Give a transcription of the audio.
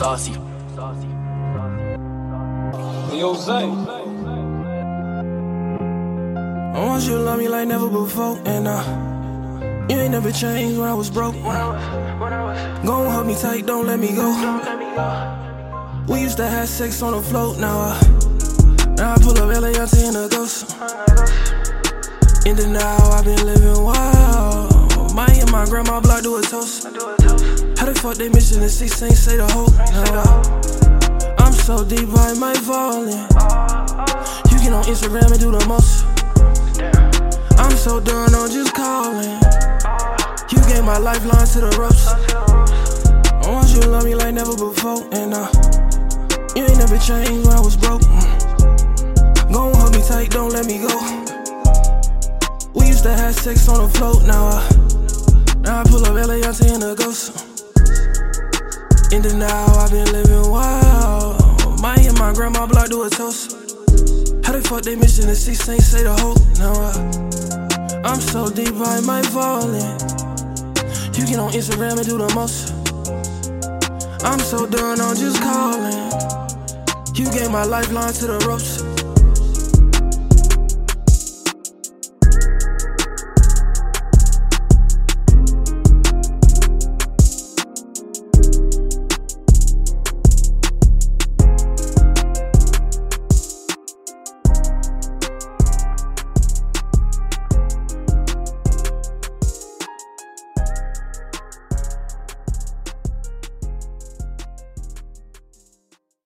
saucy. Yo, Zay. I want you to love me like never before, and you ain't never changed when I was broke. Gon' hold me tight, don't let me go. We used to have sex on the float, now I pull up LALT in a ghost. In denial, I've been living wild. My and my grandma block do a toast. How the fuck they missing the 16? Say the whole. I'm so deep, I might fall in. You get on Instagram and do the most. I'm so done, I'm just calling. You gave my lifeline to the ropes. I want you to love me like never before, and you ain't never changed when I was broke. Gon' hold me tight, don't let me go. We used to have sex on the float, now I pull up LALT in a ghost. In denial, I've been living wild. My and my grandma block do a toast. How the fuck they missing the 16? Say the whole. Now I'm so deep, I might fall in. You get on Instagram and do the most. I'm so done, I'm just calling. You gave my lifeline to the ropes.